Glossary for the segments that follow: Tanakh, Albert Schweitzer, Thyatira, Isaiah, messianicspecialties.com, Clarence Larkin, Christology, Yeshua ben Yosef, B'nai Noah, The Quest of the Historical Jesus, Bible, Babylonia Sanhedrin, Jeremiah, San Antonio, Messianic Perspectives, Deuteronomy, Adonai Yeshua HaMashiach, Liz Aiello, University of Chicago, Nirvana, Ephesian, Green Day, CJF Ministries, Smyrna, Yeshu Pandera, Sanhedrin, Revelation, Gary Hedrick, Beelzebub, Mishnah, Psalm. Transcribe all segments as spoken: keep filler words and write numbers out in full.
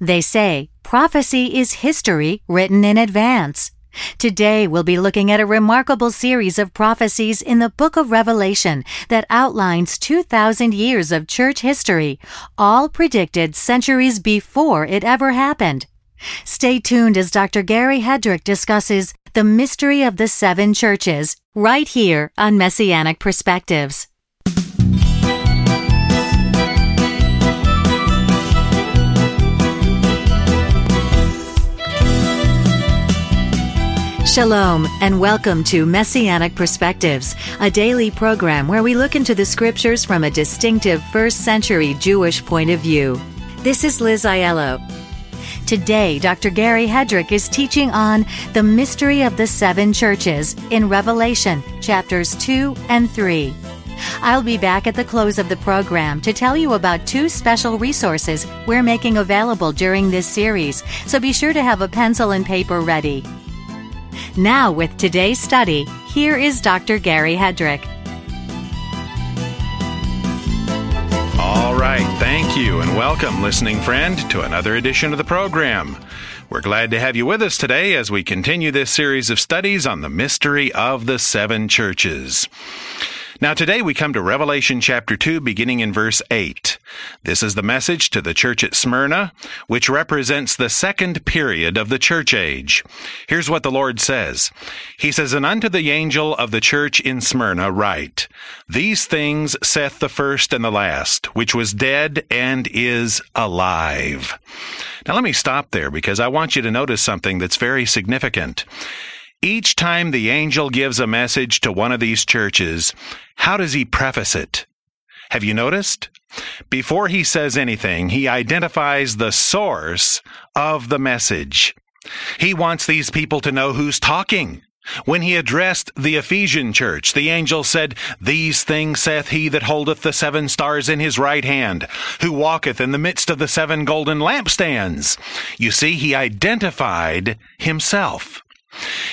They say prophecy is history written in advance. Today we'll be looking at a remarkable series of prophecies in the book of Revelation that outlines two thousand years of church history, all predicted centuries before it ever happened. Stay tuned as Doctor Gary Hedrick discusses the mystery of the seven churches right here on Messianic Perspectives. Shalom and welcome to Messianic Perspectives, a daily program where we look into the scriptures from a distinctive first century Jewish point of view. This is Liz Aiello. Today, Doctor Gary Hedrick is teaching on the mystery of the seven churches in Revelation chapters two and three. I'll be back at the close of the program to tell you about two special resources we're making available during this series, so be sure to have a pencil and paper ready. Now, with today's study, here is Doctor Gary Hedrick. All right, thank you and welcome, listening friend, to another edition of the program. We're glad to have you with us today as we continue this series of studies on the mystery of the seven churches. Now today we come to Revelation chapter two, beginning in verse eight. This is the message to the church at Smyrna, which represents the second period of the church age. Here's what the Lord says. He says, "And unto the angel of the church in Smyrna write, These things saith the first and the last, which was dead and is alive." Now let me stop there because I want you to notice something that's very significant. Each time the angel gives a message to one of these churches, how does he preface it? Have you noticed? Before he says anything, he identifies the source of the message. He wants these people to know who's talking. When he addressed the Ephesian church, the angel said, "These things saith he that holdeth the seven stars in his right hand, who walketh in the midst of the seven golden lampstands." You see, he identified himself.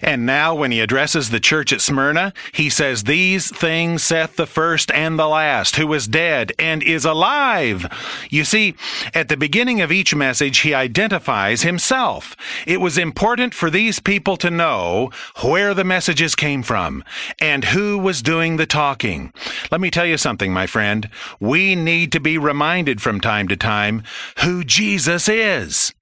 And now when he addresses the church at Smyrna, he says, "These things saith the first and the last, who is dead and is alive." You see, at the beginning of each message, he identifies himself. It was important for these people to know where the messages came from and who was doing the talking. Let me tell you something, my friend. We need to be reminded from time to time who Jesus is,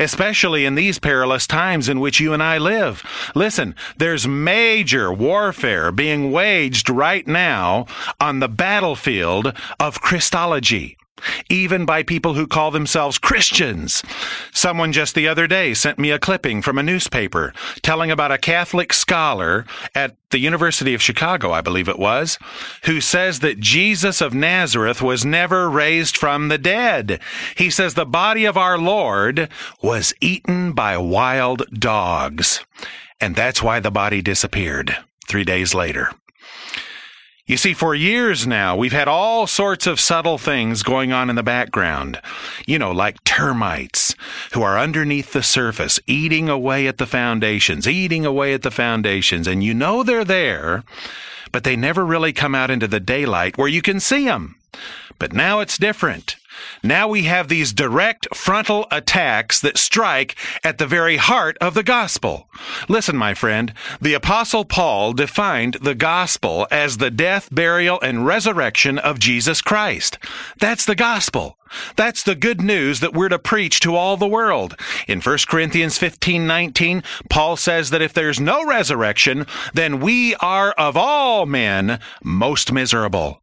especially in these perilous times in which you and I live. Listen, there's major warfare being waged right now on the battlefield of Christology, even by people who call themselves Christians. Someone just the other day sent me a clipping from a newspaper telling about a Catholic scholar at the University of Chicago, I believe it was, who says that Jesus of Nazareth was never raised from the dead. He says the body of our Lord was eaten by wild dogs, and that's why the body disappeared three days later. You see, for years now, we've had all sorts of subtle things going on in the background, you know, like termites who are underneath the surface, eating away at the foundations, eating away at the foundations. And you know they're there, but they never really come out into the daylight where you can see them. But now it's different. Now we have these direct frontal attacks that strike at the very heart of the gospel. Listen, my friend, the Apostle Paul defined the gospel as the death, burial, and resurrection of Jesus Christ. That's the gospel. That's the good news that we're to preach to all the world. In First Corinthians fifteen nineteen, Paul says that if there's no resurrection, then we are of all men most miserable.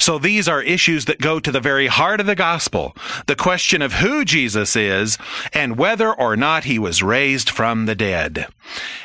So these are issues that go to the very heart of the gospel, the question of who Jesus is and whether or not he was raised from the dead.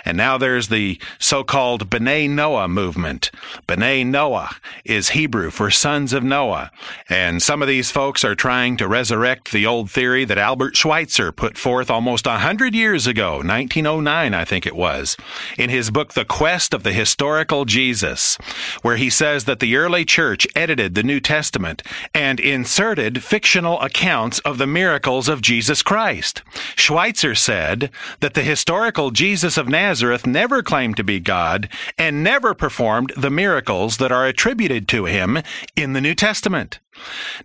And now there's the so-called B'nai Noah movement. B'nai Noah is Hebrew for sons of Noah. And some of these folks are trying to resurrect the old theory that Albert Schweitzer put forth almost one hundred years ago, nineteen oh nine, I think it was, in his book, The Quest of the Historical Jesus, where he says that the early church edited the New Testament and inserted fictional accounts of the miracles of Jesus Christ. Schweitzer said that the historical Jesus of Nazareth never claimed to be God and never performed the miracles that are attributed to him in the New Testament.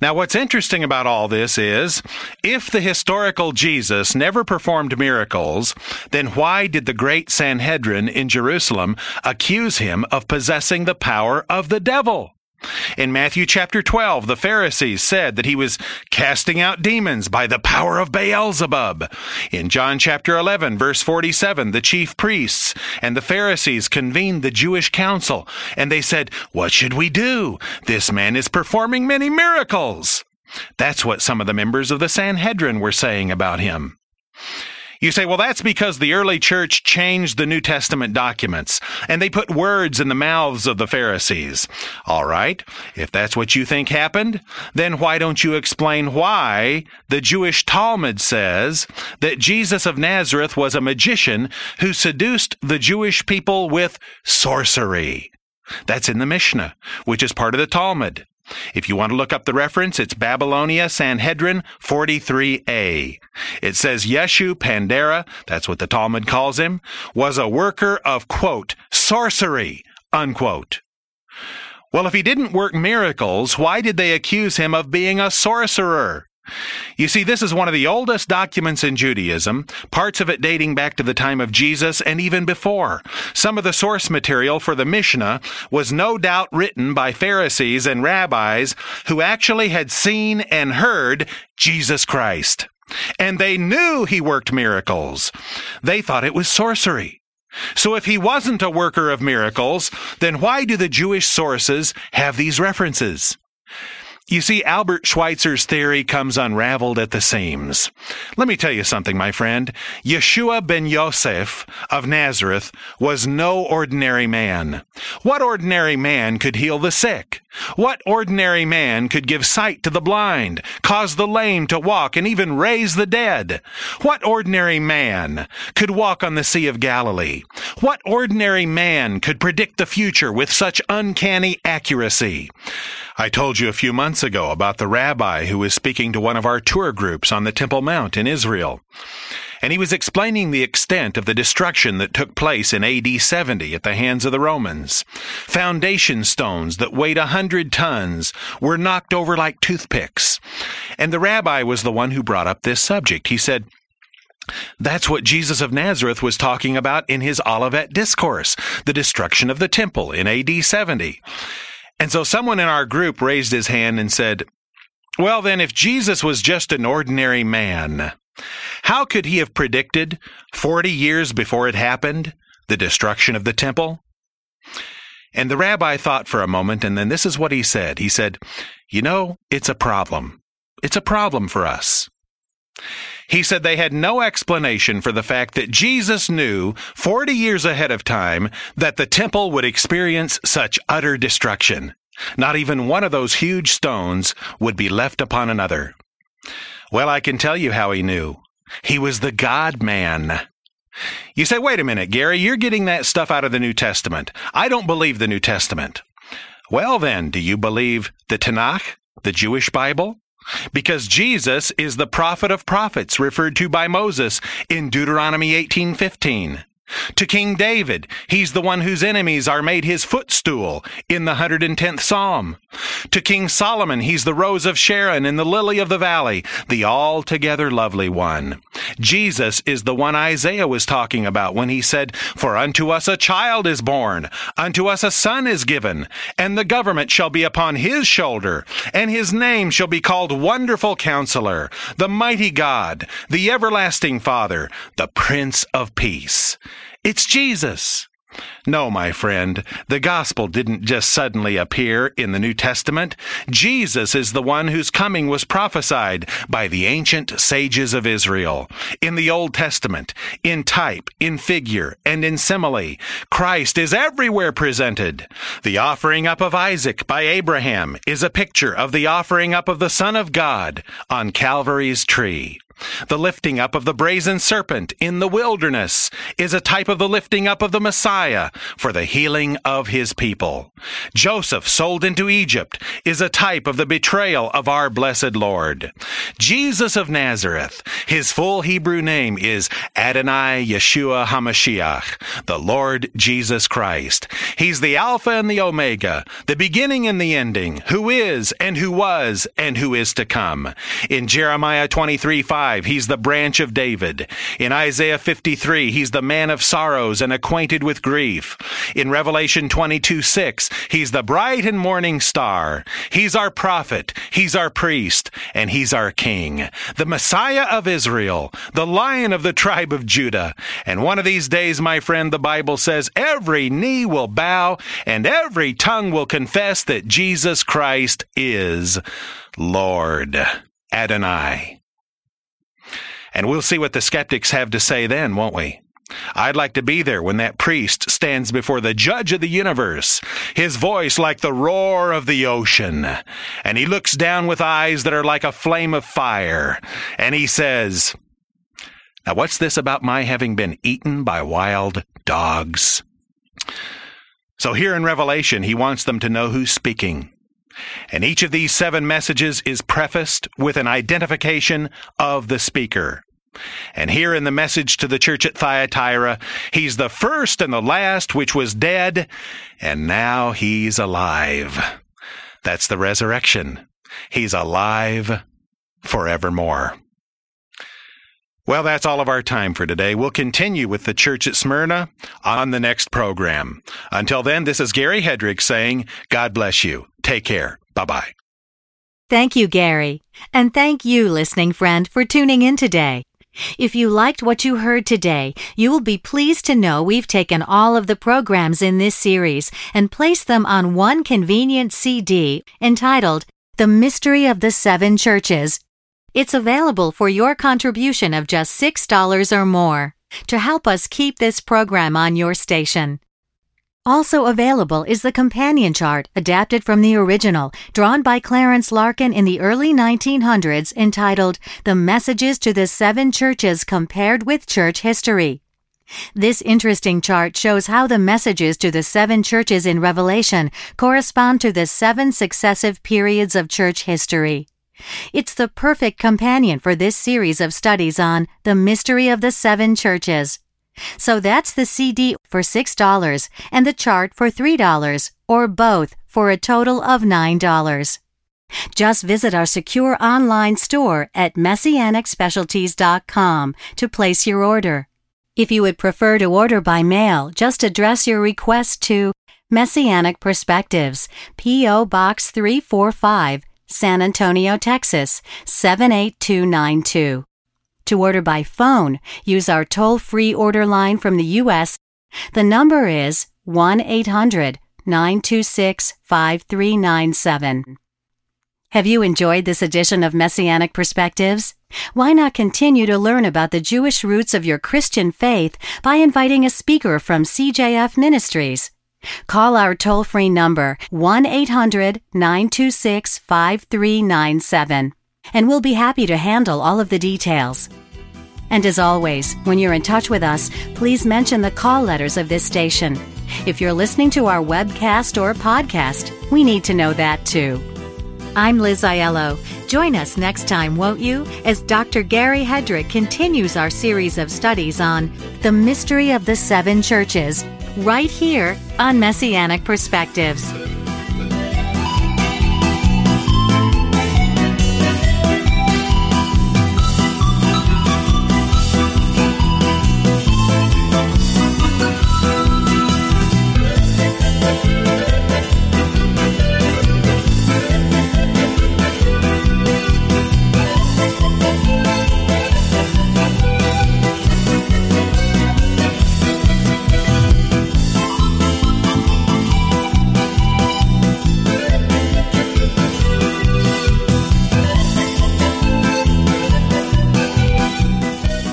Now, what's interesting about all this is, if the historical Jesus never performed miracles, then why did the great Sanhedrin in Jerusalem accuse him of possessing the power of the devil? In Matthew chapter twelve, the Pharisees said that he was casting out demons by the power of Beelzebub. In John chapter eleven, verse forty-seven, the chief priests and the Pharisees convened the Jewish council, and they said, "What should we do? This man is performing many miracles." That's what some of the members of the Sanhedrin were saying about him. You say, well, that's because the early church changed the New Testament documents, and they put words in the mouths of the Pharisees. All right, if that's what you think happened, then why don't you explain why the Jewish Talmud says that Jesus of Nazareth was a magician who seduced the Jewish people with sorcery? That's in the Mishnah, which is part of the Talmud. If you want to look up the reference, it's Babylonia Sanhedrin forty-three A. It says Yeshu Pandera, that's what the Talmud calls him, was a worker of, quote, sorcery, unquote. Well, if he didn't work miracles, why did they accuse him of being a sorcerer? You see, this is one of the oldest documents in Judaism, parts of it dating back to the time of Jesus and even before. Some of the source material for the Mishnah was no doubt written by Pharisees and rabbis who actually had seen and heard Jesus Christ. And they knew he worked miracles. They thought it was sorcery. So if he wasn't a worker of miracles, then why do the Jewish sources have these references? You see, Albert Schweitzer's theory comes unraveled at the seams. Let me tell you something, my friend. Yeshua ben Yosef of Nazareth was no ordinary man. What ordinary man could heal the sick? What ordinary man could give sight to the blind, cause the lame to walk, and even raise the dead? What ordinary man could walk on the Sea of Galilee? What ordinary man could predict the future with such uncanny accuracy? I told you a few months ago about the rabbi who was speaking to one of our tour groups on the Temple Mount in Israel. And he was explaining the extent of the destruction that took place in A D seventy at the hands of the Romans. Foundation stones that weighed a hundred tons were knocked over like toothpicks. And the rabbi was the one who brought up this subject. He said, that's what Jesus of Nazareth was talking about in his Olivet Discourse, the destruction of the temple in A D seventy. And so someone in our group raised his hand and said, well, then, if Jesus was just an ordinary man, how could he have predicted forty years before it happened the destruction of the temple? And the rabbi thought for a moment, and then this is what he said. He said, you know, it's a problem. It's a problem for us. He said they had no explanation for the fact that Jesus knew forty years ahead of time that the temple would experience such utter destruction. Not even one of those huge stones would be left upon another. Well, I can tell you how he knew. He was the God-man. You say, wait a minute, Gary, you're getting that stuff out of the New Testament. I don't believe the New Testament. Well then, do you believe the Tanakh, the Jewish Bible? Because Jesus is the prophet of prophets referred to by Moses in Deuteronomy eighteen fifteen. To King David, he's the one whose enemies are made his footstool in the one hundred tenth Psalm. To King Solomon, he's the rose of Sharon and the lily of the valley, the altogether lovely one. Jesus is the one Isaiah was talking about when he said, for unto us a child is born, unto us a son is given, and the government shall be upon his shoulder, and his name shall be called Wonderful Counselor, the Mighty God, the Everlasting Father, the Prince of Peace. It's Jesus. No, my friend, the gospel didn't just suddenly appear in the New Testament. Jesus is the one whose coming was prophesied by the ancient sages of Israel. In the Old Testament, in type, in figure, and in simile, Christ is everywhere presented. The offering up of Isaac by Abraham is a picture of the offering up of the Son of God on Calvary's tree. The lifting up of the brazen serpent in the wilderness is a type of the lifting up of the Messiah for the healing of his people. Joseph sold into Egypt is a type of the betrayal of our blessed Lord. Jesus of Nazareth, his full Hebrew name is Adonai Yeshua HaMashiach, the Lord Jesus Christ. He's the Alpha and the Omega, the beginning and the ending, who is and who was and who is to come. In Jeremiah twenty-three five, he's the branch of David. In Isaiah fifty-three, he's the man of sorrows and acquainted with grief. In Revelation twenty-two six, he's the bright and morning star. He's our prophet, he's our priest, and he's our king, the Messiah of Israel, the Lion of the tribe of Judah. And one of these days, my friend, the Bible says, every knee will bow and every tongue will confess that Jesus Christ is Lord, Adonai. And we'll see what the skeptics have to say then, won't we? I'd like to be there when that priest stands before the judge of the universe, his voice like the roar of the ocean, and he looks down with eyes that are like a flame of fire, and he says, "Now what's this about my having been eaten by wild dogs?" So here in Revelation, he wants them to know who's speaking. And each of these seven messages is prefaced with an identification of the speaker. And here in the message to the church at Thyatira, he's the first and the last which was dead, and now he's alive. That's the resurrection. He's alive forevermore. Well, that's all of our time for today. We'll continue with the church at Smyrna on the next program. Until then, this is Gary Hedrick saying, God bless you. Take care. Bye-bye. Thank you, Gary. And thank you, listening friend, for tuning in today. If you liked what you heard today, you will be pleased to know we've taken all of the programs in this series and placed them on one convenient C D entitled The Mystery of the Seven Churches. It's available for your contribution of just six dollars or more to help us keep this program on your station. Also available is the companion chart adapted from the original, drawn by Clarence Larkin in the early nineteen hundreds, entitled The Messages to the Seven Churches Compared with Church History. This interesting chart shows how the messages to the seven churches in Revelation correspond to the seven successive periods of church history. It's the perfect companion for this series of studies on The Mystery of the Seven Churches. So that's the C D for six dollars and the chart for three dollars, or both for a total of nine dollars. Just visit our secure online store at messianic specialties dot com to place your order. If you would prefer to order by mail, just address your request to Messianic Perspectives, P O Box three forty-five, San Antonio, Texas, seven eight two nine two. To order by phone, use our toll-free order line from the U S The number is one eight hundred nine two six five three nine seven. Have you enjoyed this edition of Messianic Perspectives? Why not continue to learn about the Jewish roots of your Christian faith by inviting a speaker from C J F Ministries? Call our toll-free number, one eight hundred nine two six five three nine seven, and we'll be happy to handle all of the details. And as always, when you're in touch with us, please mention the call letters of this station. If you're listening to our webcast or podcast, we need to know that too. I'm Liz Aiello. Join us next time, won't you, as Doctor Gary Hedrick continues our series of studies on The Mystery of the Seven Churches, right here on Messianic Perspectives.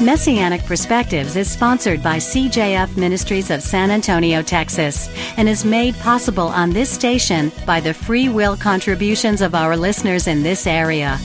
Messianic Perspectives is sponsored by C J F Ministries of San Antonio, Texas, and is made possible on this station by the free will contributions of our listeners in this area.